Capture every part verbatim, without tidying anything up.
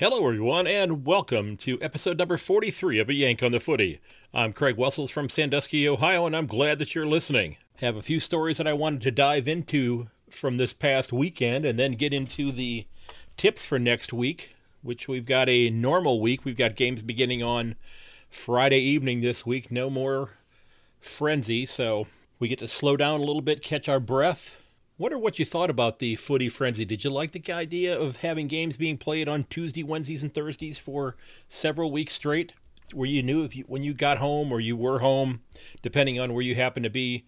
Hello everyone and welcome to episode number forty-three of A Yank on the Footy. I'm Craig Wessels from Sandusky, Ohio, and I'm glad that you're listening. I have a few stories that I wanted to dive into from this past weekend and then get into the tips for next week, which we've got a normal week. We've got games beginning on Friday evening this week. No more frenzy, so we get to slow down a little bit, catch our breath. Wonder what you thought about the footy frenzy. Did you like the idea of having games being played on Tuesday, Wednesdays, and Thursdays for several weeks straight, where you knew if you, when you got home or you were home, depending on where you happened to be,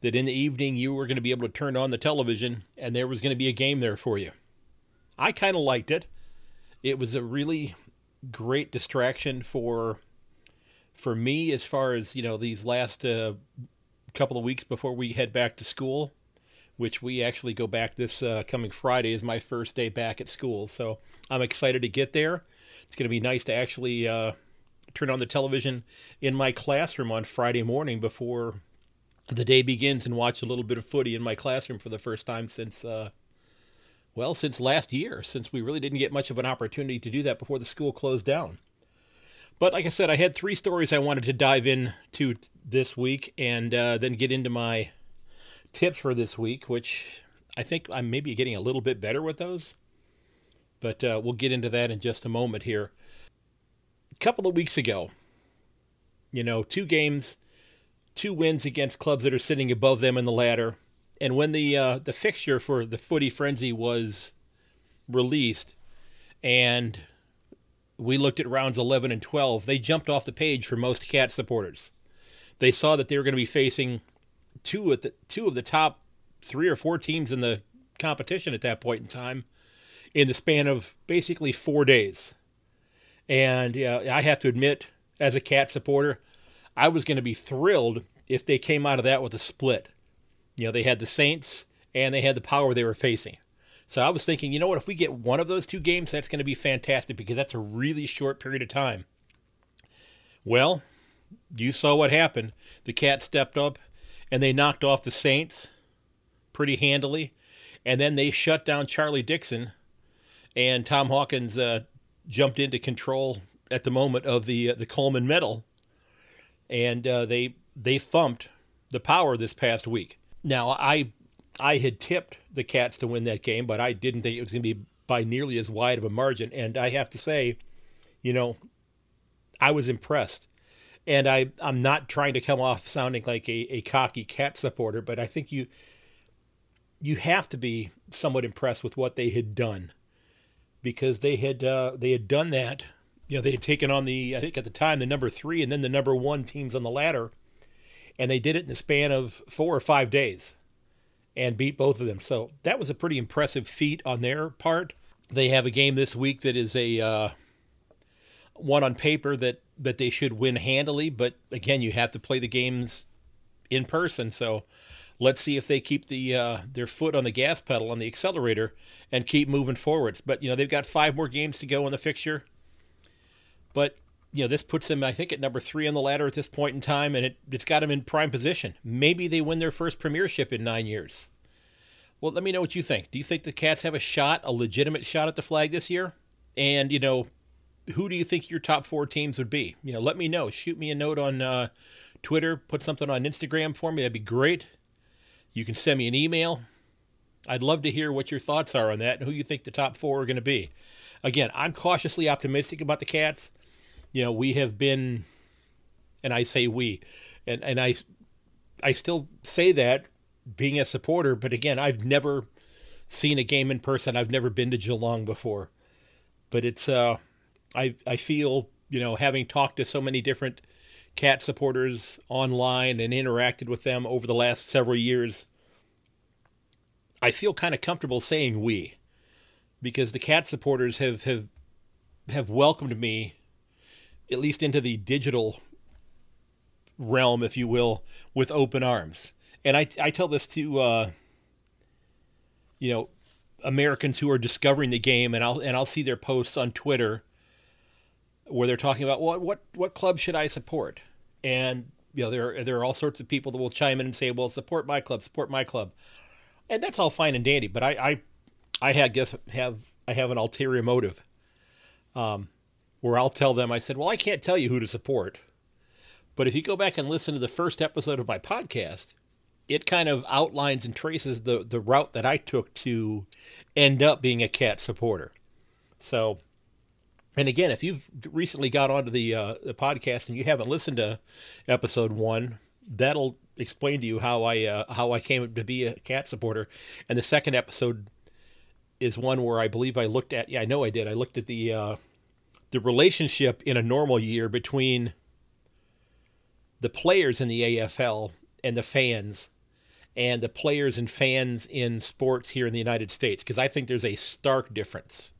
that in the evening you were going to be able to turn on the television and there was going to be a game there for you? I kind of liked it. It was a really great distraction for for me as far as, you know, these last uh, couple of weeks before we head back to school, which we actually go back this uh, coming Friday is my first day back at school. So I'm excited to get there. It's going to be nice to actually uh, turn on the television in my classroom on Friday morning before the day begins and watch a little bit of footy in my classroom for the first time since, uh, well, since last year, since we really didn't get much of an opportunity to do that before the school closed down. But like I said, I had three stories I wanted to dive into this week and uh, then get into my tips for this week, which I think I'm maybe getting a little bit better with those. But uh, we'll get into that in just a moment here. A couple of weeks ago, you know, two games, two wins against clubs that are sitting above them in the ladder. And when the uh, the fixture for the footy frenzy was released and we looked at rounds eleven and twelve, they jumped off the page for most Cat supporters. They saw that they were going to be facing two of the two of the top three or four teams in the competition at that point in time in the span of basically four days. And uh, I have to admit, as a Cat supporter, I was going to be thrilled if they came out of that with a split. You know, they had the Saints and they had the Power they were facing. So I was thinking, you know what, if we get one of those two games, that's going to be fantastic because that's a really short period of time. Well, you saw what happened. The Cats stepped up and they knocked off the Saints pretty handily. And then they shut down Charlie Dixon. And Tom Hawkins uh, jumped into control at the moment of the uh, the Coleman medal. And uh, they they thumped the Power this past week. Now, I I had tipped the Cats to win that game, but I didn't think it was going to be by nearly as wide of a margin. And I have to say, you know, I was impressed. And I, I'm not trying to come off sounding like a, a cocky Cat supporter, but I think you you have to be somewhat impressed with what they had done, because they had uh, they had done that. You know, they had taken on the, I think at the time, the number three and then the number one teams on the ladder, and they did it in the span of four or five days and beat both of them. So that was a pretty impressive feat on their part. They have a game this week that is a uh, one on paper that, that they should win handily, but again, you have to play the games in person. So let's see if they keep the uh, their foot on the gas pedal, on the accelerator, and keep moving forwards. But, you know, they've got five more games to go in the fixture. But, you know, this puts them, I think, at number three on the ladder at this point in time, and it, it's got them in prime position. Maybe they win their first premiership in nine years. Well, let me know what you think. Do you think the Cats have a shot, a legitimate shot at the flag this year? And, you know, who do you think your top four teams would be? You know, let me know. Shoot me a note on uh, Twitter. Put something on Instagram for me. That'd be great. You can send me an email. I'd love to hear what your thoughts are on that and who you think the top four are going to be. Again, I'm cautiously optimistic about the Cats. You know, we have been, and I say we, and, and I, I still say that being a supporter, but again, I've never seen a game in person. I've never been to Geelong before. But it's... uh. I I feel, you know, having talked to so many different Cat supporters online and interacted with them over the last several years, I feel kind of comfortable saying we, because the Cat supporters have, have, have welcomed me, at least into the digital realm, if you will, with open arms. And I, I tell this to, uh, you know, Americans who are discovering the game, and I'll, and I'll see their posts on Twitter where they're talking about what, what, what club should I support? And, you know, there are, there are all sorts of people that will chime in and say, well, support my club, support my club. And that's all fine and dandy, but I, I, I had, guess have, I have an ulterior motive. um, where I'll tell them, I said, well, I can't tell you who to support. But if you go back and listen to the first episode of my podcast, it kind of outlines and traces the, the route that I took to end up being a Cat supporter. So, and again, if you've recently got onto the, uh, the podcast and you haven't listened to episode one, that'll explain to you how I uh, how I came to be a Cat supporter. And the second episode is one where I believe I looked at, yeah, I know I did. I looked at the uh, the relationship in a normal year between the players in the A F L and the fans, and the players and fans in sports here in the United States, because I think there's a stark difference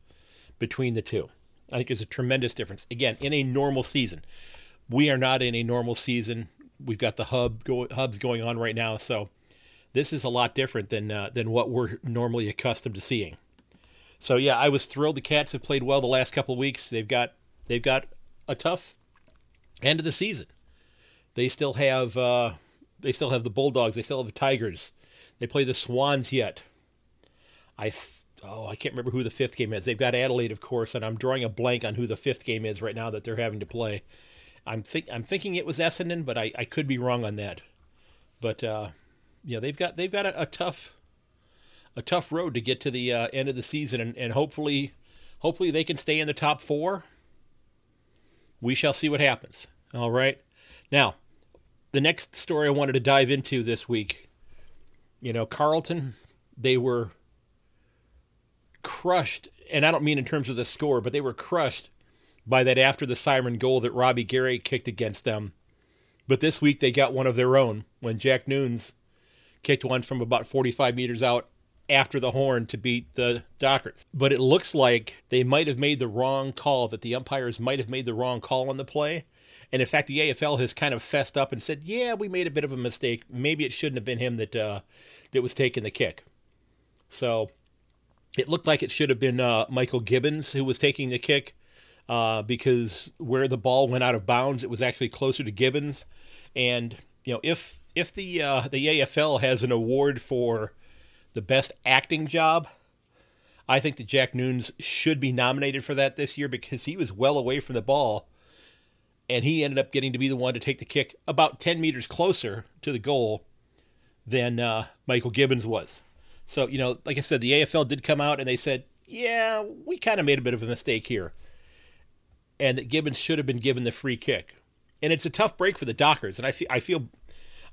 between the two. I think there's a tremendous difference. Again, in a normal season, we are not in a normal season. We've got the hub go, hubs going on right now, so this is a lot different than uh, than what we're normally accustomed to seeing. So yeah, I was thrilled. The Cats have played well the last couple of weeks. They've got they've got a tough end of the season. They still have uh, they still have the Bulldogs. They still have the Tigers. They play the Swans yet. I th- oh I can't remember who the fifth game is. They've got Adelaide, of course, and I'm drawing a blank on who the fifth game is right now that they're having to play. I'm think I'm thinking it was Essendon, but I, I could be wrong on that. But uh, yeah, they've got they've got a, a tough a tough road to get to the uh, end of the season, and, and hopefully hopefully they can stay in the top four. We shall see what happens. All right. Now, the next story I wanted to dive into this week, you know, Carlton, they were crushed, and I don't mean in terms of the score, but they were crushed by that after the siren goal that Robbie Gary kicked against them. But this week they got one of their own when Jack Newnes kicked one from about forty-five meters out after the horn to beat the Dockers. But it looks like they might have made the wrong call, that the umpires might have made the wrong call on the play. And in fact, the A F L has kind of fessed up and said, yeah, we made a bit of a mistake. Maybe it shouldn't have been him that uh, that was taking the kick. So it looked like it should have been uh, Michael Gibbons who was taking the kick. Uh, because where the ball went out of bounds, it was actually closer to Gibbons. And, you know, if if the uh, the A F L has an award for the best acting job, I think that Jack Newnes should be nominated for that this year, because he was well away from the ball, and he ended up getting to be the one to take the kick about ten meters closer to the goal than uh, Michael Gibbons was. So, you know, like I said, the A F L did come out and they said, yeah, we kind of made a bit of a mistake here, and that Gibbons should have been given the free kick. And it's a tough break for the Dockers, and I feel, I feel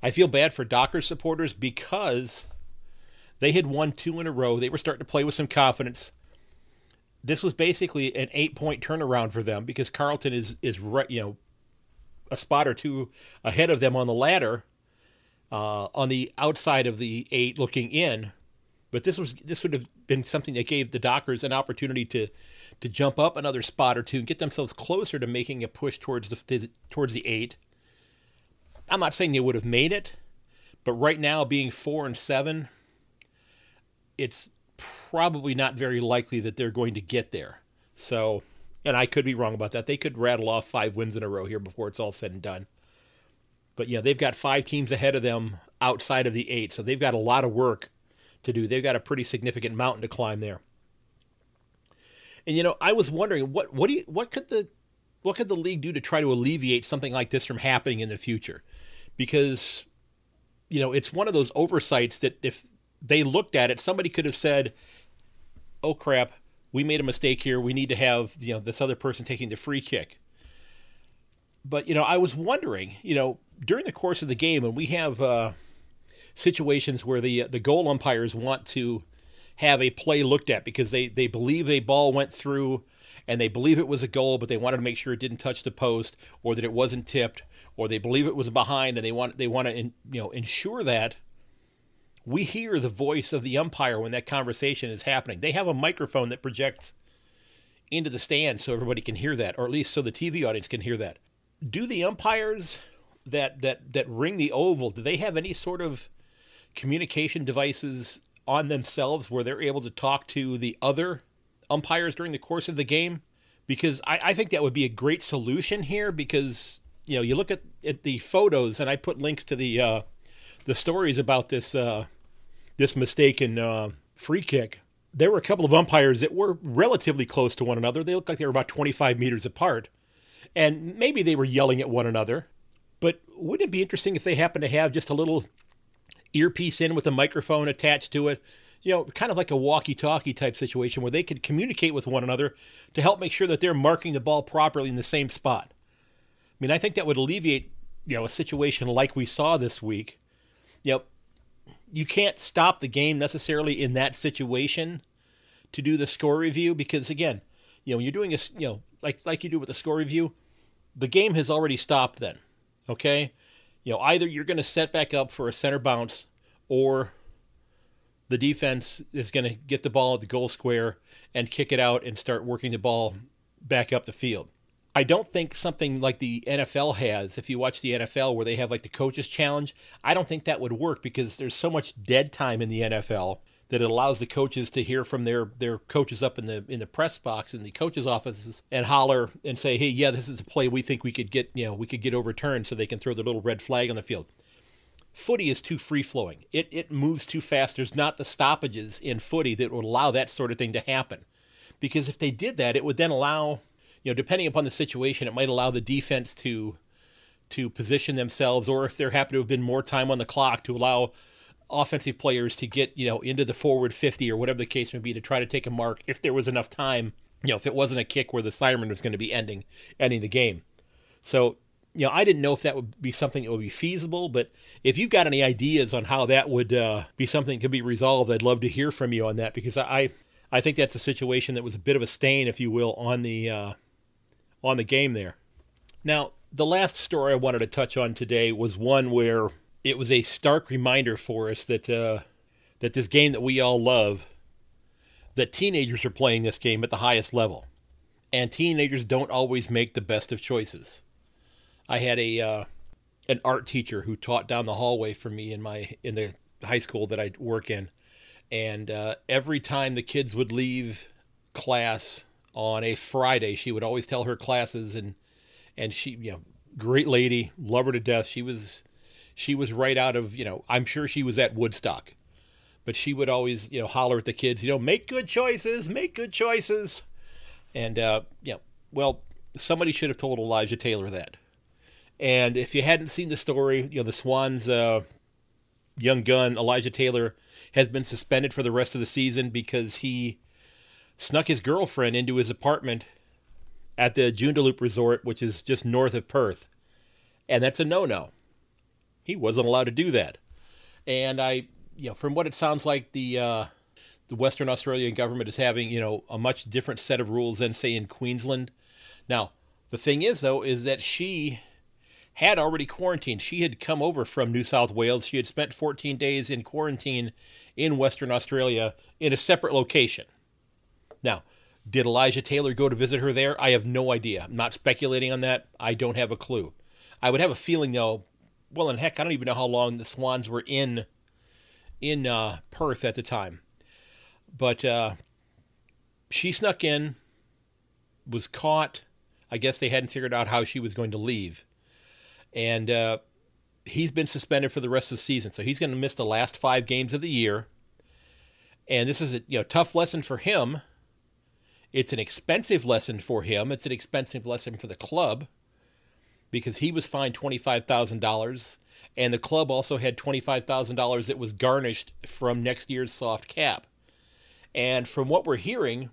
I feel bad for Dockers supporters, because they had won two in a row. They were starting to play with some confidence. This was basically an eight-point turnaround for them, because Carlton is is right, you know, a spot or two ahead of them on the ladder, uh, on the outside of the eight looking in. But this was this would have been something that gave the Dockers an opportunity to to jump up another spot or two and get themselves closer to making a push towards the towards the eight. I'm not saying they would have made it, but right now, being four and seven, it's probably not very likely that they're going to get there. So, and I could be wrong about that. They could rattle off five wins in a row here before it's all said and done. But yeah, they've got five teams ahead of them outside of the eight, so they've got a lot of work to do. They've got a pretty significant mountain to climb there. And you know, I was wondering what what do you, what could the what could the league do to try to alleviate something like this from happening in the future? Because, you know, it's one of those oversights that if they looked at it, somebody could have said, "Oh crap, we made a mistake here. We need to have, you know, this other person taking the free kick." But, you know, I was wondering, you know, during the course of the game, and we have uh, situations where the the goal umpires want to have a play looked at because they, they believe a ball went through and they believe it was a goal, but they wanted to make sure it didn't touch the post or that it wasn't tipped, or they believe it was behind and they want they want to in, you know ensure that we hear the voice of the umpire when that conversation is happening. They have a microphone that projects into the stand so everybody can hear that, or at least so the T V audience can hear that. Do the umpires that that that ring the oval, do they have any sort of communication devices on themselves where they're able to talk to the other umpires during the course of the game? Because I, I think that would be a great solution here, because, you know, you look at, at the photos, and I put links to the uh, the stories about this uh, this mistaken uh, free kick. there were a couple of umpires that were relatively close to one another. They looked like they were about twenty-five meters apart. And maybe they were yelling at one another. But wouldn't it be interesting if they happened to have just a little earpiece in with a microphone attached to it? You know, kind of like a walkie-talkie type situation where they could communicate with one another to help make sure that they're marking the ball properly in the same spot. I mean, I think that would alleviate, you know, a situation like we saw this week. You know, you can't stop the game necessarily in that situation to do the score review because, again, you know, when you're doing a, you know, like like you do with the score review, the game has already stopped then, okay? You know, either you're going to set back up for a center bounce or the defense is going to get the ball at the goal square and kick it out and start working the ball back up the field. I don't think something like the N F L has, if you watch the N F L where they have like the coaches challenge, I don't think that would work because there's so much dead time in the N F L that it allows the coaches to hear from their, their coaches up in the in the press box in the coaches' offices and holler and say, hey, yeah, this is a play we think we could get, you know, we could get overturned so they can throw their little red flag on the field. Footy is too free-flowing. It it moves too fast. There's not the stoppages in footy that would allow that sort of thing to happen. Because if they did that, it would then allow, you know, depending upon the situation, it might allow the defense to to position themselves, or if there happened to have been more time on the clock, to allow offensive players to get, you know, into the forward fifty or whatever the case may be to try to take a mark if there was enough time, you know, if it wasn't a kick where the siren was going to be ending ending the game. So, you know, I didn't know if that would be something that would be feasible, but if you've got any ideas on how that would uh, be something that could be resolved, I'd love to hear from you on that, because I, I think that's a situation that was a bit of a stain, if you will, on the uh, on the game there. Now, the last story I wanted to touch on today was one where it was a stark reminder for us that uh, that this game that we all love, that teenagers are playing this game at the highest level, and teenagers don't always make the best of choices. I had a uh, an art teacher who taught down the hallway from me in my in the high school that I work in, and uh, every time the kids would leave class on a Friday, she would always tell her classes, and and she, you know, great lady, love her to death. She was she was right out of, you know, I'm sure she was at Woodstock, but she would always, you know, holler at the kids, you know, make good choices, make good choices, and uh, you know, well, somebody should have told Elijah Taylor that. And if you hadn't seen the story, you know, the Swans' uh, young gun, Elijah Taylor, has been suspended for the rest of the season because he snuck his girlfriend into his apartment at the Jundalup Resort, which is just north of Perth. And that's a no-no. He wasn't allowed to do that. And I, you know, from what it sounds like, the uh, the Western Australian government is having, you know, a much different set of rules than, say, in Queensland. Now, the thing is, though, is that she had already quarantined. She had come over from New South Wales. She had spent fourteen days in quarantine in Western Australia in a separate location. Now, did Elijah Taylor go to visit her there? I have no idea. I'm not speculating on that. I don't have a clue. I would have a feeling, though, well, and heck, I don't even know how long the Swans were in in uh, Perth at the time. But uh, she snuck in, was caught. I guess they hadn't figured out how she was going to leave. And uh, he's been suspended for the rest of the season. So he's going to miss the last five games of the year. And this is a, you know, tough lesson for him. It's an expensive lesson for him. It's an expensive lesson for the club because he was fined twenty-five thousand dollars. And the club also had twenty-five thousand dollars that was garnished from next year's soft cap. And from what we're hearing,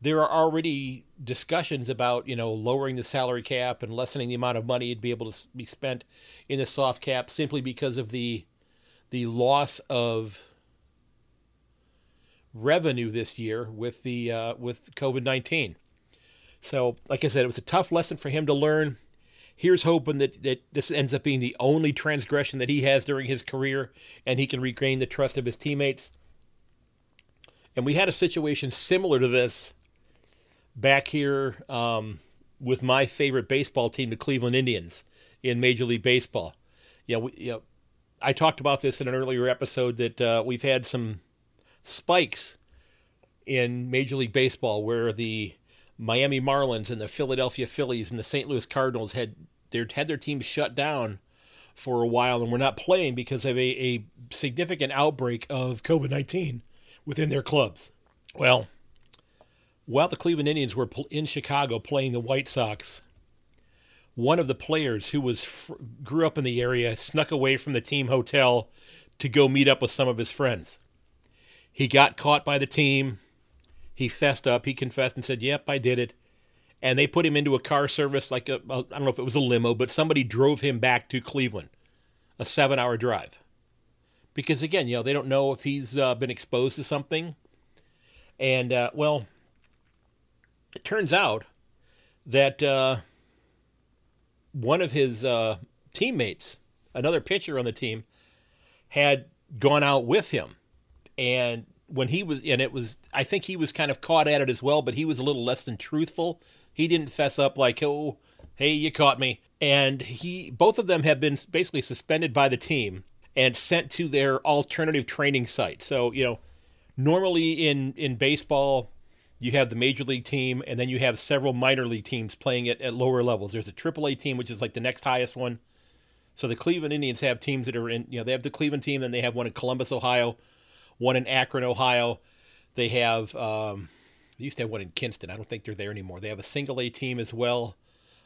there are already discussions about, you know, lowering the salary cap and lessening the amount of money it'd be able to be spent in the soft cap simply because of the the loss of revenue this year with the uh, with COVID nineteen. So, like I said, it was a tough lesson for him to learn. Here's hoping that, that this ends up being the only transgression that he has during his career and he can regain the trust of his teammates. And we had a situation similar to this back here um, with my favorite baseball team, the Cleveland Indians, in Major League Baseball. You know, we, you know, I talked about this in an earlier episode that uh, we've had some spikes in Major League Baseball where the Miami Marlins and the Philadelphia Phillies and the Saint Louis Cardinals had their, had their teams shut down for a while and were not playing because of a, a significant outbreak of COVID nineteen within their clubs. Well, while the Cleveland Indians were in Chicago playing the White Sox, one of the players who was grew up in the area snuck away from the team hotel to go meet up with some of his friends. He got caught by the team. He fessed up. He confessed and said, yep, I did it. And they put him into a car service, like a, I don't know if it was a limo, but somebody drove him back to Cleveland, a seven-hour drive. Because, again, you know, they don't know if he's uh, been exposed to something. And, uh, well, it turns out that... Uh, One of his uh, teammates, another pitcher on the team, had gone out with him. And when he was, and it was, I think he was kind of caught at it as well, but he was a little less than truthful. He didn't fess up like, oh, hey, you caught me. And he, both of them have been basically suspended by the team and sent to their alternative training site. So, you know, normally in, in baseball, you have the major league team, and then you have several minor league teams playing at, at lower levels. There's a triple A team, which is like the next highest one. So the Cleveland Indians have teams that are in, you know, they have the Cleveland team, then they have one in Columbus, Ohio, one in Akron, Ohio. They have, um, they used to have one in Kinston. I don't think they're there anymore. They have a single A team as well,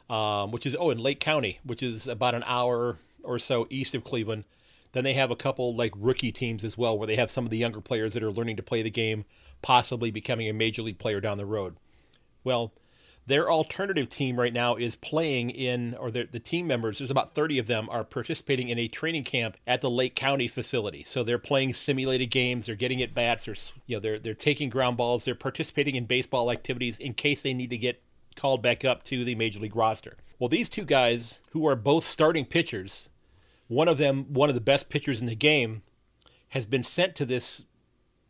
um, which is, oh, in Lake County, which is about an hour or so east of Cleveland. Then they have a couple like rookie teams as well, where they have some of the younger players that are learning to play the game, possibly becoming a major league player down the road. Well, their alternative team right now is playing in, or the team members, there's about thirty of them, are participating in a training camp at the Lake County facility. So they're playing simulated games, they're getting at bats, they're, you know, they're, they're taking ground balls, they're participating in baseball activities in case they need to get called back up to the major league roster. Well, these two guys, who are both starting pitchers, one of them, one of the best pitchers in the game, has been sent to this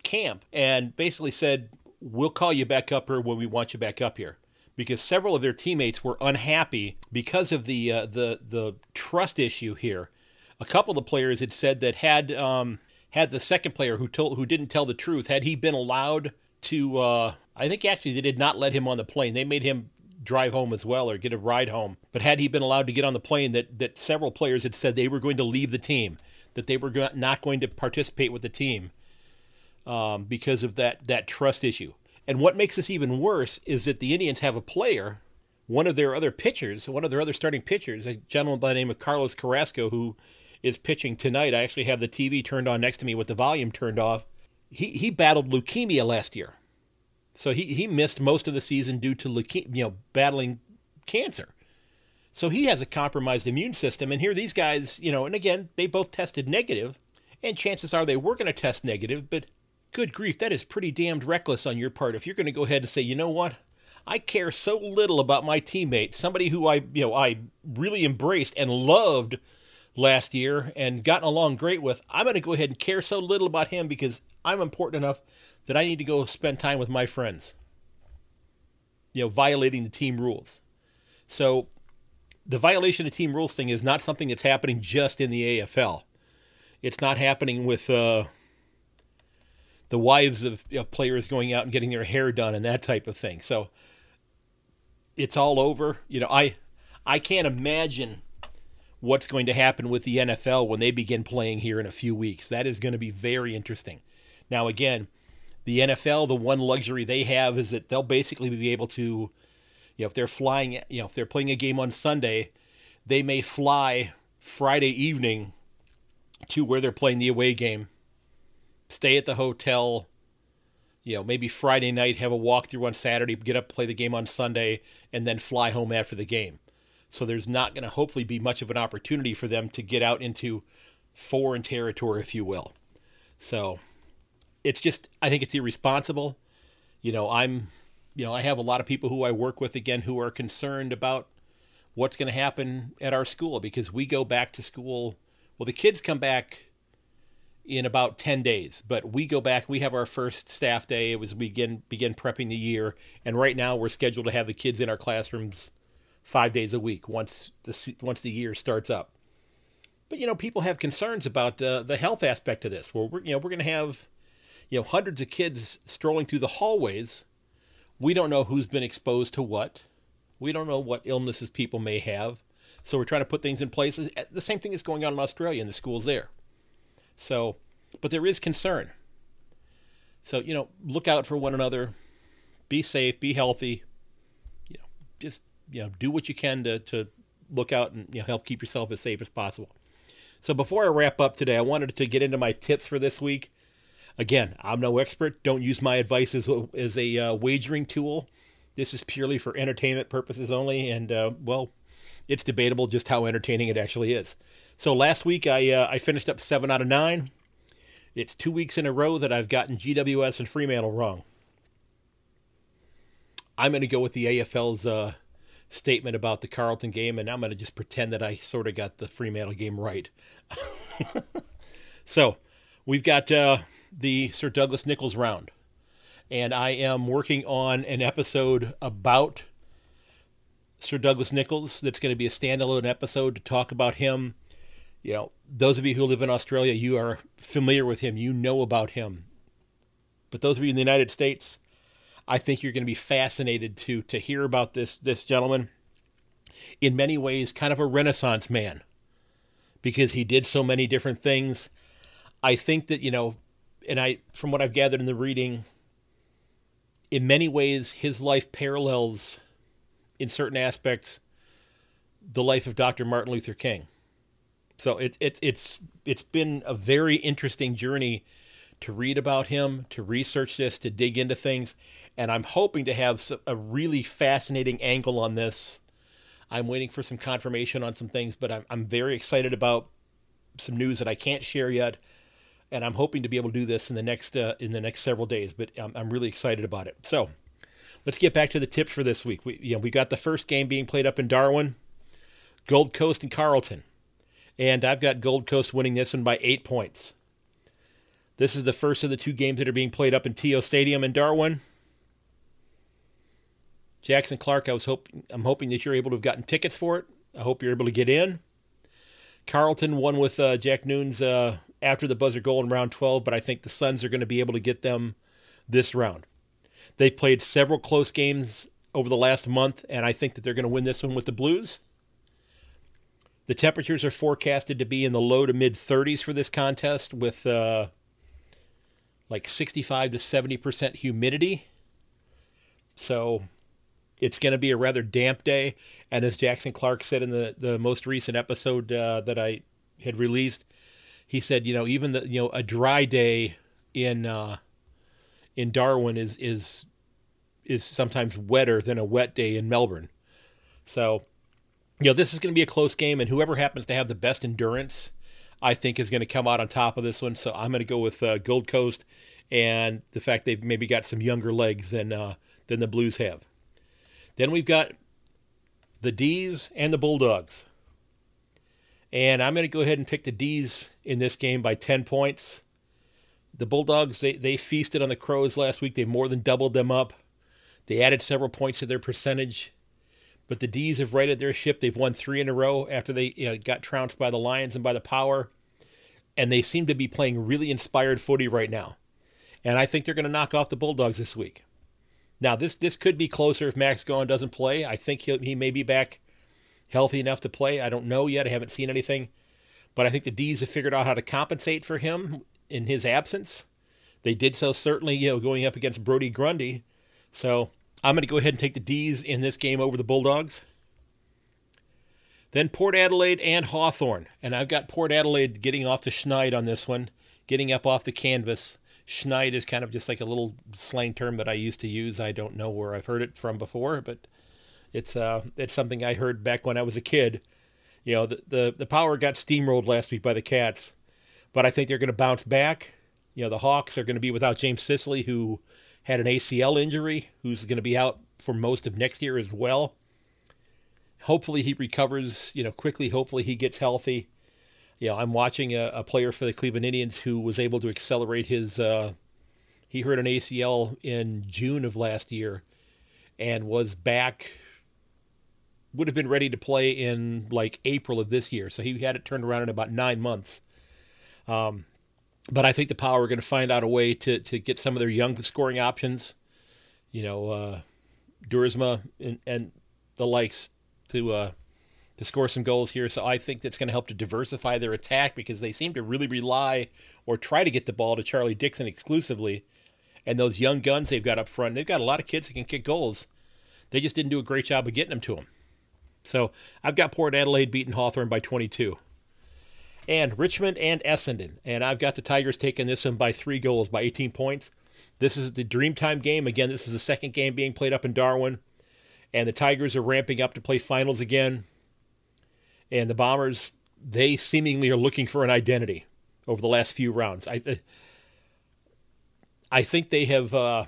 camp and basically said, we'll call you back up here when we want you back up here, because several of their teammates were unhappy because of the uh, the the trust issue here. A couple of the players had said that had um had the second player who told who didn't tell the truth, had he been allowed to, uh I think actually they did not let him on the plane, they made him drive home as well or get a ride home, but had he been allowed to get on the plane, that that several players had said they were going to leave the team, that they were go- not going to participate with the team. Um, because of that that trust issue. And what makes this even worse is that the Indians have a player, one of their other pitchers, one of their other starting pitchers, a gentleman by the name of Carlos Carrasco, who is pitching tonight. I actually have the T V turned on next to me with the volume turned off. He he battled leukemia last year. So he, he missed most of the season due to leuke- you know, battling cancer. So he has a compromised immune system. And here these guys, you know, and again, they both tested negative, and chances are they were going to test negative, but good grief, that is pretty damned reckless on your part. If you're going to go ahead and say, you know what, I care so little about my teammate, somebody who I, you know, I really embraced and loved last year and gotten along great with, I'm going to go ahead and care so little about him because I'm important enough that I need to go spend time with my friends. You know, violating the team rules. So the violation of team rules thing is not something that's happening just in the A F L. It's not happening with... uh the wives of, of players going out and getting their hair done and that type of thing. So it's all over. You know, I I can't imagine what's going to happen with the N F L when they begin playing here in a few weeks. That is going to be very interesting. Now, again, the N F L, the one luxury they have is that they'll basically be able to, you know, if they're flying, you know, if they're playing a game on Sunday, they may fly Friday evening to where they're playing the away game, stay at the hotel, you know, maybe Friday night, have a walkthrough on Saturday, get up, play the game on Sunday, and then fly home after the game. So there's not going to hopefully be much of an opportunity for them to get out into foreign territory, if you will. So it's just, I think it's irresponsible. You know, I'm, you know, I have a lot of people who I work with, again, who are concerned about what's going to happen at our school because we go back to school. Well, the kids come back in about ten days, but we go back, we have our first staff day. It was, we begin, begin prepping the year. And right now we're scheduled to have the kids in our classrooms five days a week once the, once the year starts up. But, you know, people have concerns about uh, the health aspect of this. Well, we're, you know, we're going to have, you know, hundreds of kids strolling through the hallways. We don't know who's been exposed to what. We don't know what illnesses people may have. So we're trying to put things in place. The same thing is going on in Australia and the schools there. So, but there is concern. So, you know, look out for one another, be safe, be healthy, you know, just, you know, do what you can to, to look out and, you know, help keep yourself as safe as possible. So before I wrap up today, I wanted to get into my tips for this week. Again, I'm no expert. Don't use my advice as a, as a uh, wagering tool. This is purely for entertainment purposes only, and, uh, well, it's debatable just how entertaining it actually is. So last week, I uh, I finished up seven out of nine. It's two weeks in a row that I've gotten G W S and Fremantle wrong. I'm going to go with the A F L's uh, statement about the Carlton game, and I'm going to just pretend that I sort of got the Fremantle game right. So we've got uh, the Sir Douglas Nicholls Round. And I am working on an episode about Sir Douglas Nicholls that's going to be a standalone episode to talk about him. You know, those of you who live in Australia, you are familiar with him. You know about him. But those of you in the United States, I think you're going to be fascinated to to hear about this this gentleman. In many ways, kind of a Renaissance man, because he did so many different things. I think that, you know, and I from what I've gathered in the reading, in many ways, his life parallels, in certain aspects, the life of Doctor Martin Luther King. So it, it, it's it's been a very interesting journey to read about him, to research this, to dig into things. And I'm hoping to have a really fascinating angle on this. I'm waiting for some confirmation on some things, but I'm, I'm very excited about some news that I can't share yet. And I'm hoping to be able to do this in the next uh, in the next several days, but I'm, I'm really excited about it. So let's get back to the tips for this week. We you know we got the first game being played up in Darwin, Gold Coast and Carlton, and I've got Gold Coast winning this one by eight points. This is the first of the two games that are being played up in T I O Stadium in Darwin. Jackson Clark, I was hoping I'm hoping that you're able to have gotten tickets for it. I hope you're able to get in. Carlton won with uh, Jack Newnes. Uh, after the buzzer goal in round twelve, but I think the Suns are going to be able to get them this round. They played several close games over the last month, and I think that they're going to win this one with the Blues. The temperatures are forecasted to be in the low to mid thirties for this contest with uh, like sixty-five to seventy percent humidity. So it's going to be a rather damp day. And as Jackson Clark said in the, the most recent episode uh, that I had released, he said, you know, even the you know a dry day in uh, in Darwin is is is sometimes wetter than a wet day in Melbourne. So, you know, this is going to be a close game, and whoever happens to have the best endurance, I think, is going to come out on top of this one. So I'm going to go with uh, Gold Coast and the fact they've maybe got some younger legs than uh, than the Blues have. Then we've got the D's and the Bulldogs. And I'm going to go ahead and pick the D's in this game by ten points. The Bulldogs, they, they feasted on the Crows last week. They more than doubled them up. They added several points to their percentage. But the D's have righted their ship. They've won three in a row after they you know, got trounced by the Lions and by the Power. And they seem to be playing really inspired footy right now. And I think they're going to knock off the Bulldogs this week. Now, this this could be closer if Max Gawn doesn't play. I think he'll, he may be back healthy enough to play. I don't know yet. I haven't seen anything. But I think the D's have figured out how to compensate for him in his absence. They did so certainly, you know, going up against Brodie Grundy. So I'm going to go ahead and take the D's in this game over the Bulldogs. Then Port Adelaide and Hawthorn. And I've got Port Adelaide getting off the schneid on this one, getting up off the canvas. Schneid is kind of just like a little slang term that I used to use. I don't know where I've heard it from before, but It's uh, it's something I heard back when I was a kid. You know, the, the, the Power got steamrolled last week by the Cats, but I think they're going to bounce back. You know, the Hawks are going to be without James Sicily, who had an A C L injury, who's going to be out for most of next year as well. Hopefully he recovers, you know, quickly. Hopefully he gets healthy. You know, I'm watching a, a player for the Cleveland Indians who was able to accelerate his, uh, he hurt an A C L in June of last year and was back, would have been ready to play in like April of this year. So he had it turned around in about nine months. Um, but I think the Power are going to find out a way to, to get some of their young scoring options, you know, uh, Durisma and, and the likes to, uh, to score some goals here. So I think that's going to help to diversify their attack because they seem to really rely or try to get the ball to Charlie Dixon exclusively. and those young guns they've got up front. They've got a lot of kids that can kick goals. They just didn't do a great job of getting them to them. So I've got Port Adelaide beating Hawthorn by twenty-two. And Richmond and Essendon. And I've got the Tigers taking this one by three goals, by eighteen points. This is the Dreamtime game. Again, this is the second game being played up in Darwin. And the Tigers are ramping up to play finals again. And the Bombers, they seemingly are looking for an identity over the last few rounds. I I think they have uh,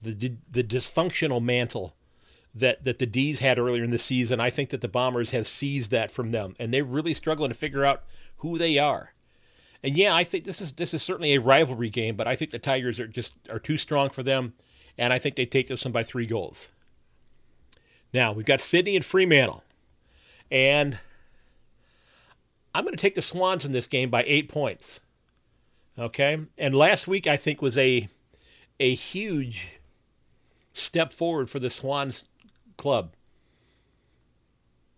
the the dysfunctional mantle that, that the D's had earlier in the season. I think that the Bombers have seized that from them. And they're really struggling to figure out who they are. And yeah, I think this is this is certainly a rivalry game, but I think the Tigers are just are too strong for them. And I think they take this one by three goals. Now, we've got Sydney and Fremantle. And I'm going to take the Swans in this game by eight points. Okay? And last week, I think, was a a huge step forward for the Swans club.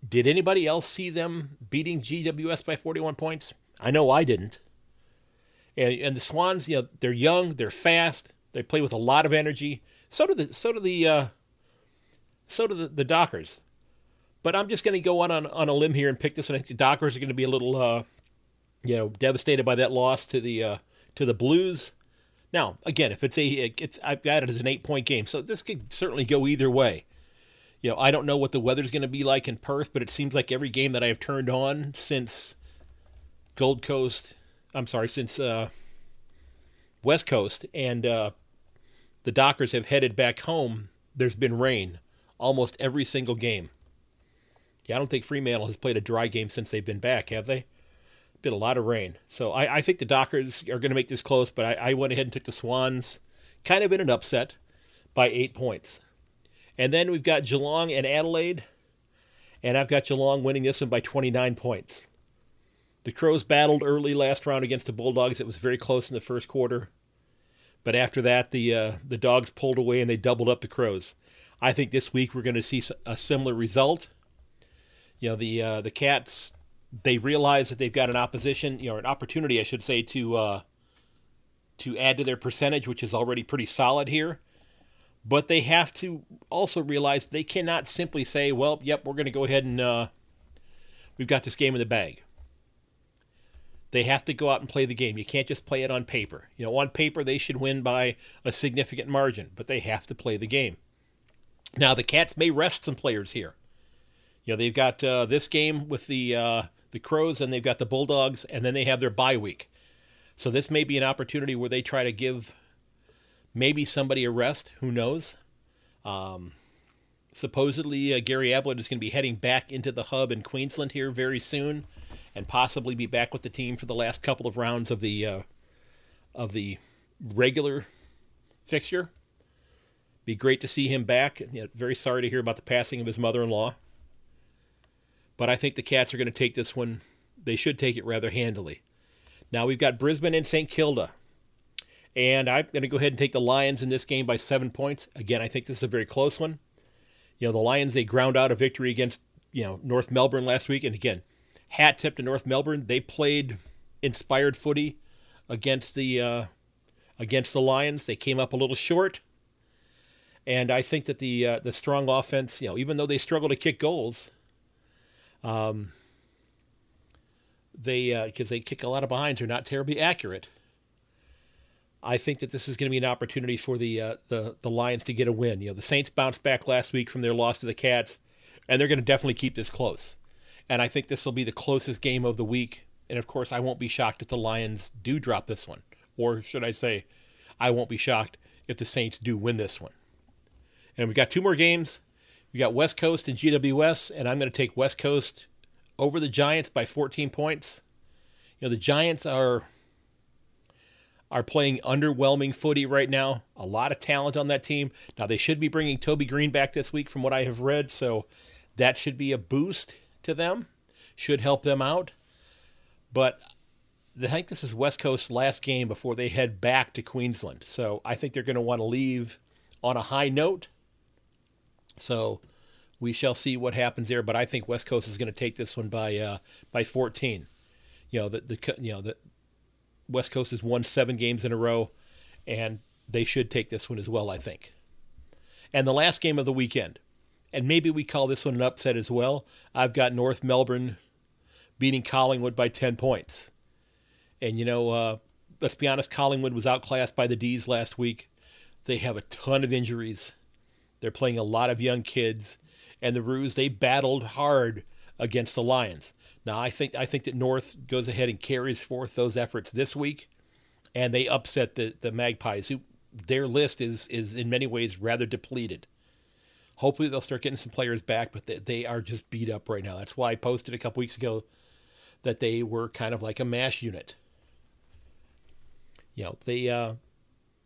Did anybody else see them beating G W S by forty-one points? I know I didn't. And, and the Swans, you know, they're young, they're fast. They play with a lot of energy. So do the so do the uh, so do the, the Dockers. But I'm just going to go on, on on a limb here and pick this one. The Dockers are going to be a little, uh, you know, devastated by that loss to the uh, to the Blues. Now, again, if it's a it's I've got it as an eight point game, so this could certainly go either way. You know, I don't know what the weather's going to be like in Perth, but it seems like every game that I have turned on since Gold Coast, I'm sorry, since uh, West Coast and uh, the Dockers have headed back home, there's been rain almost every single game. Yeah, I don't think Fremantle has played a dry game since they've been back, have they? Been a lot of rain. So I, I think the Dockers are going to make this close, but I, I went ahead and took the Swans kind of in an upset by eight points. And then we've got Geelong and Adelaide, and I've got Geelong winning this one by twenty-nine points. The Crows battled early last round against the Bulldogs. It was very close in the first quarter. But after that, the uh, the Dogs pulled away and they doubled up the Crows. I think this week we're going to see a similar result. You know, the uh, the Cats, they realize that they've got an opposition, you know, an opportunity, I should say, to uh, to add to their percentage, which is already pretty solid here. But they have to also realize they cannot simply say, well, yep, we're going to go ahead and uh, we've got this game in the bag. They have to go out and play the game. You can't just play it on paper. You know, on paper, they should win by a significant margin, but they have to play the game. Now, the Cats may rest some players here. You know, they've got uh, this game with the uh, the Crows, and they've got the Bulldogs, and then they have their bye week. So this may be an opportunity where they try to give maybe somebody a rest. Who knows? Um, supposedly, uh, Gary Ablett is going to be heading back into the hub in Queensland here very soon, and possibly be back with the team for the last couple of rounds of the uh, of the regular fixture. Be great to see him back. You know, very sorry to hear about the passing of his mother-in-law. But I think the Cats are going to take this one. They should take it rather handily. Now we've got Brisbane and Saint Kilda. And I'm going to go ahead and take the Lions in this game by seven points. Again, I think this is a very close one. You know, the Lions, they ground out a victory against, you know, North Melbourne last week. And again, hat tip to North Melbourne. They played inspired footy against the uh, against the Lions. They came up a little short, and I think that the uh, the strong offense, you know, even though they struggle to kick goals, um, they because uh, they kick a lot of behinds, are not terribly accurate. I think that this is going to be an opportunity for the uh, the the Lions to get a win. You know, the Saints bounced back last week from their loss to the Cats, and they're going to definitely keep this close. And I think this will be the closest game of the week. And, of course, I won't be shocked if the Lions do drop this one. Or should I say, I won't be shocked if the Saints do win this one. And we've got two more games. We've got West Coast and G W S. And I'm going to take West Coast over the Giants by fourteen points. You know, the Giants are, are playing underwhelming footy right now. A lot of talent on that team. Now, they should be bringing Toby Green back this week from what I have read. So that should be a boost to them, should help them out. But I think this is West Coast's last game before they head back to Queensland. So I think they're going to want to leave on a high note. So we shall see what happens there. But I think West Coast is going to take this one by uh, by fourteen. You know, the, the you know the West Coast has won seven games in a row, and they should take this one as well, I think. And the last game of the weekend, and maybe we call this one an upset as well, I've got North Melbourne beating Collingwood by ten points. And, you know, uh, let's be honest, Collingwood was outclassed by the D's last week. They have a ton of injuries. They're playing a lot of young kids. And the Roos, they battled hard against the Lions. Now, I think I think that North goes ahead and carries forth those efforts this week, and they upset the, the Magpies, who their list is is in many ways rather depleted. Hopefully they'll start getting some players back, but they, they are just beat up right now. That's why I posted a couple weeks ago that they were kind of like a MASH unit. You know, they, uh,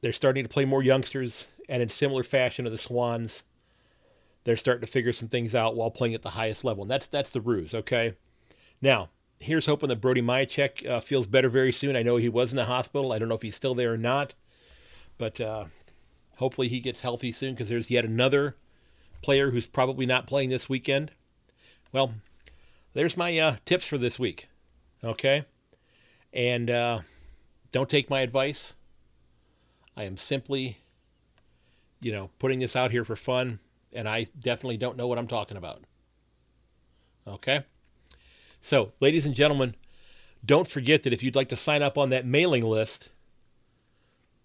they're starting to play more youngsters, and in similar fashion to the Swans, they're starting to figure some things out while playing at the highest level. And that's that's the ruse, okay? Now, here's hoping that Brody Majacek uh, feels better very soon. I know he was in the hospital. I don't know if he's still there or not. But uh, hopefully he gets healthy soon, because there's yet another player who's probably not playing this weekend. Well, there's my uh, tips for this week, okay? And uh, don't take my advice. I am simply, you know, putting this out here for fun. And I definitely don't know what I'm talking about. Okay? So, ladies and gentlemen, don't forget that if you'd like to sign up on that mailing list,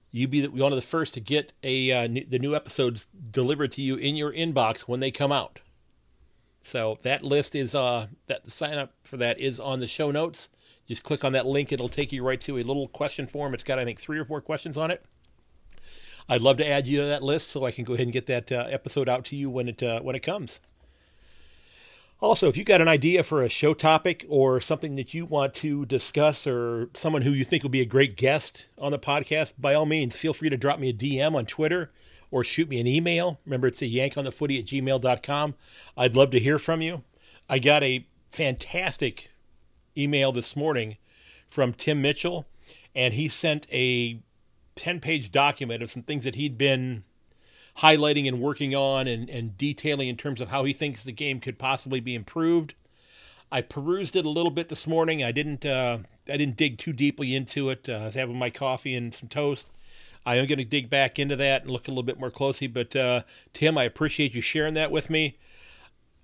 you'd be one of the first to get a uh, new, the new episodes delivered to you in your inbox when they come out. So, that list is, uh, that the sign up for that is on the show notes. Just click on that link. It'll take you right to a little question form. It's got, I think, three or four questions on it. I'd love to add you to that list so I can go ahead and get that uh, episode out to you when it uh, when it comes. Also, if you've got an idea for a show topic or something that you want to discuss, or someone who you think will be a great guest on the podcast, by all means, feel free to drop me a D M on Twitter or shoot me an email. Remember, it's a yankonthefooty at gmail dot com. I'd love to hear from you. I got a fantastic email this morning from Tim Mitchell, and he sent a ten-page document of some things that he'd been highlighting and working on and, and detailing in terms of how he thinks the game could possibly be improved. I perused it a little bit this morning. I didn't uh, I didn't dig too deeply into it. Uh, I was having my coffee and some toast. I am going to dig back into that and look a little bit more closely. But, uh, Tim, I appreciate you sharing that with me.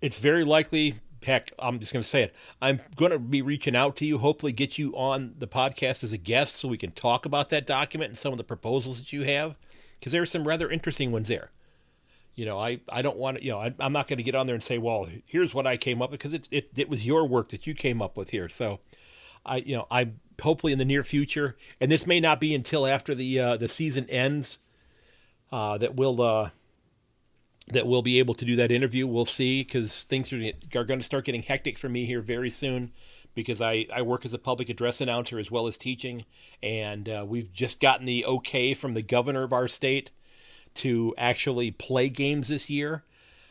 It's very likely, heck, I'm just going to say it, I'm going to be reaching out to you, hopefully get you on the podcast as a guest so we can talk about that document and some of the proposals that you have, because there are some rather interesting ones there. You know, I, I don't want to, you know, I, I'm not going to get on there and say, well, here's what I came up with, because it, it, it was your work that you came up with here. So, I you know, I hopefully in the near future, and this may not be until after the uh, the season ends, uh, that we'll... Uh, that we'll be able to do that interview. We'll see, because things are, are going to start getting hectic for me here very soon, because I, I work as a public address announcer as well as teaching, and uh, we've just gotten the okay from the governor of our state to actually play games this year.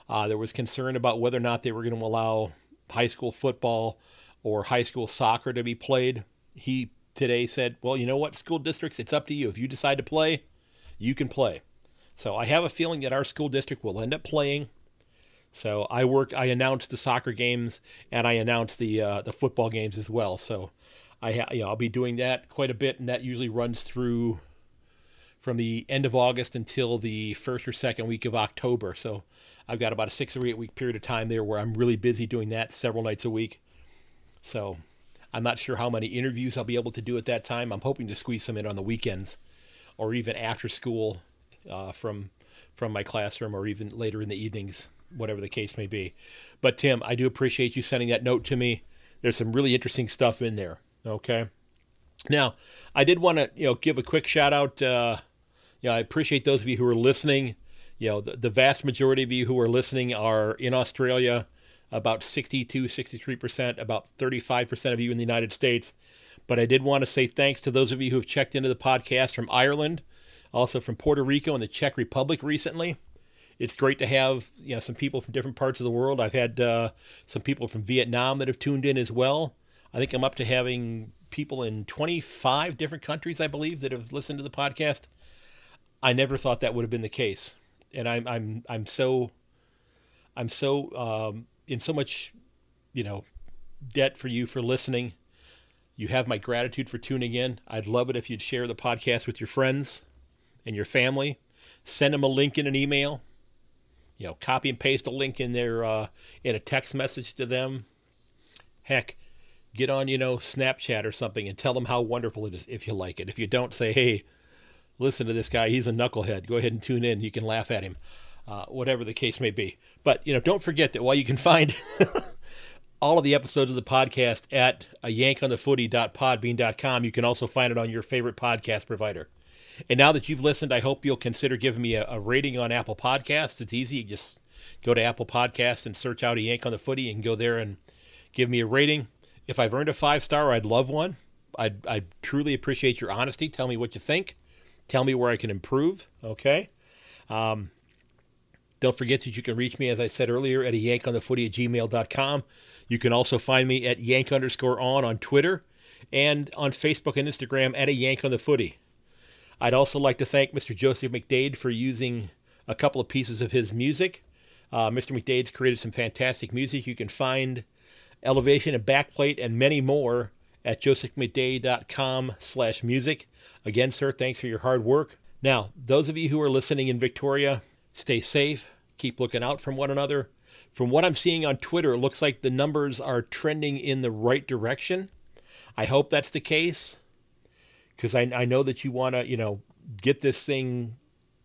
Uh, there was concern about whether or not they were going to allow high school football or high school soccer to be played. He today said, well, you know what, school districts, it's up to you. If you decide to play, you can play. So I have a feeling that our school district will end up playing. So I work, I announce the soccer games, and I announce the uh, the football games as well. So I ha- you know, I'll be doing that quite a bit, and that usually runs through from the end of August until the first or second week of October. So I've got about a six or eight week period of time there where I'm really busy doing that several nights a week. So I'm not sure how many interviews I'll be able to do at that time. I'm hoping to squeeze some in on the weekends or even after school. Uh, from from my classroom, or even later in the evenings, whatever the case may be. But Tim, I do appreciate you sending that note to me. There's some really interesting stuff in there. Okay. Now, I did want to you know give a quick shout out. Uh, you know, I appreciate those of you who are listening. You know, the, the vast majority of you who are listening are in Australia, about sixty-two, sixty-three percent, about thirty-five percent of you in the United States. But I did want to say thanks to those of you who have checked into the podcast from Ireland, also from Puerto Rico and the Czech Republic recently. It's great to have you know some people from different parts of the world. I've had uh, some people from Vietnam that have tuned in as well. I think I'm up to having people in twenty-five different countries, I believe, that have listened to the podcast. I never thought that would have been the case, and I'm I'm I'm so I'm so um, in so much you know debt for you for listening. You have my gratitude for tuning in. I'd love it if you'd share the podcast with your friends. and your family, send them a link in an email. You know, copy and paste a link in their uh, in a text message to them. Heck, get on, you know, Snapchat or something and tell them how wonderful it is if you like it. If you don't, say, hey, listen to this guy. He's a knucklehead. Go ahead and tune in. You can laugh at him, uh, whatever the case may be. But, you know, don't forget that while you can find all of the episodes of the podcast at a yank on the footy dot podbean dot com, you can also find it on your favorite podcast provider. And now that you've listened, I hope you'll consider giving me a, a rating on Apple Podcasts. It's easy. You just go to Apple Podcasts and search out A Yank on the Footy and go there and give me a rating. If I've earned a five-star, I'd love one. I'd, I'd truly appreciate your honesty. Tell me what you think. Tell me where I can improve, okay? Um, don't forget that you can reach me, as I said earlier, at a yank on the footy at gmail dot com. You can also find me at yank underscore on on Twitter and on Facebook and Instagram at A Yank on the Footy. I'd also like to thank Mister Joseph McDade for using a couple of pieces of his music. Uh, Mister McDade's created some fantastic music. You can find Elevation and Backplate and many more at joseph mcdade dot com slash music. Again, sir, thanks for your hard work. Now, those of you who are listening in Victoria, stay safe. Keep looking out for one another. From what I'm seeing on Twitter, it looks like the numbers are trending in the right direction. I hope that's the case, because I, I know that you want to, you know, get this thing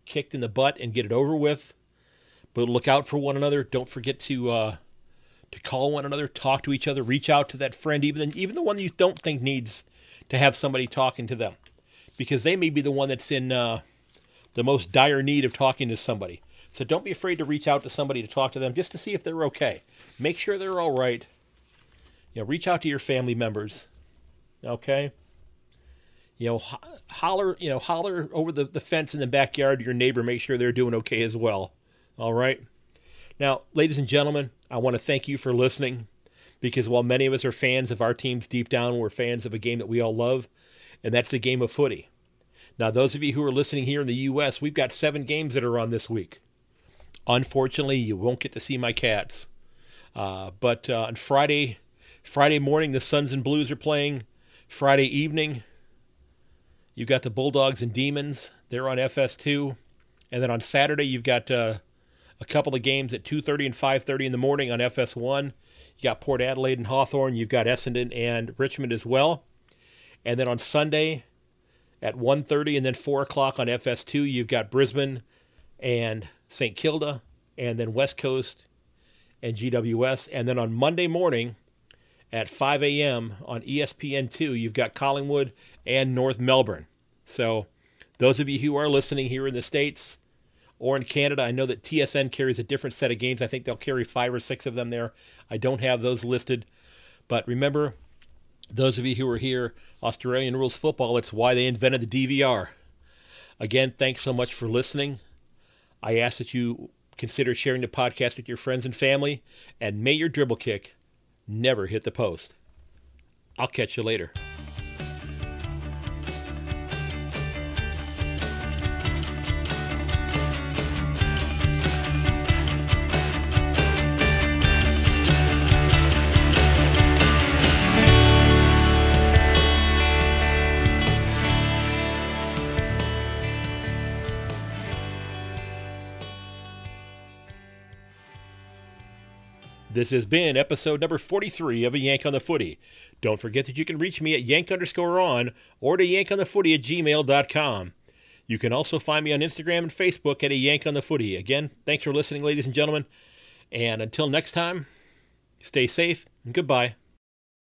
kicked in the butt and get it over with. But look out for one another. Don't forget to uh, to call one another, talk to each other, reach out to that friend, even even the one you don't think needs to have somebody talking to them, because they may be the one that's in uh, the most dire need of talking to somebody. So don't be afraid to reach out to somebody to talk to them just to see if they're okay. Make sure they're all right. You know, reach out to your family members. Okay. You know, ho- holler, you know, holler over the, the fence in the backyard to your neighbor. Make sure they're doing okay as well. All right. Now, ladies and gentlemen, I want to thank you for listening, because while many of us are fans of our teams deep down, we're fans of a game that we all love, and that's the game of footy. Now, those of you who are listening here in the U S, we've got seven games that are on this week. Unfortunately, you won't get to see my Cats. Uh, but uh, on Friday, Friday morning, the Suns and Blues are playing. Friday evening, you've got the Bulldogs and Demons. They're on F S two. And then on Saturday, you've got uh, a couple of games at two thirty and five thirty in the morning on F S one. You got Port Adelaide and Hawthorn. You've got Essendon and Richmond as well. And then on Sunday at one thirty and then four o'clock on F S two, you've got Brisbane and Saint Kilda, and then West Coast and G W S. And then on Monday morning at five a.m. on E S P N two, you've got Collingwood and North Melbourne. So those of you who are listening here in the States or in Canada, I know that T S N carries a different set of games. I think they'll carry five or six of them there. I don't have those listed. But remember, those of you who are here, Australian rules football, that's why they invented the D V R. Again, thanks so much for listening. I ask that you consider sharing the podcast with your friends and family, and may your dribble kick never hit the post. I'll catch you later. This has been episode number forty-three of A Yank on the Footy. Don't forget that you can reach me at yank underscore on or to yank on the footy at gmail dot com. You can also find me on Instagram and Facebook at A Yank on the Footy. Again, thanks for listening, ladies and gentlemen. And until next time, stay safe and goodbye.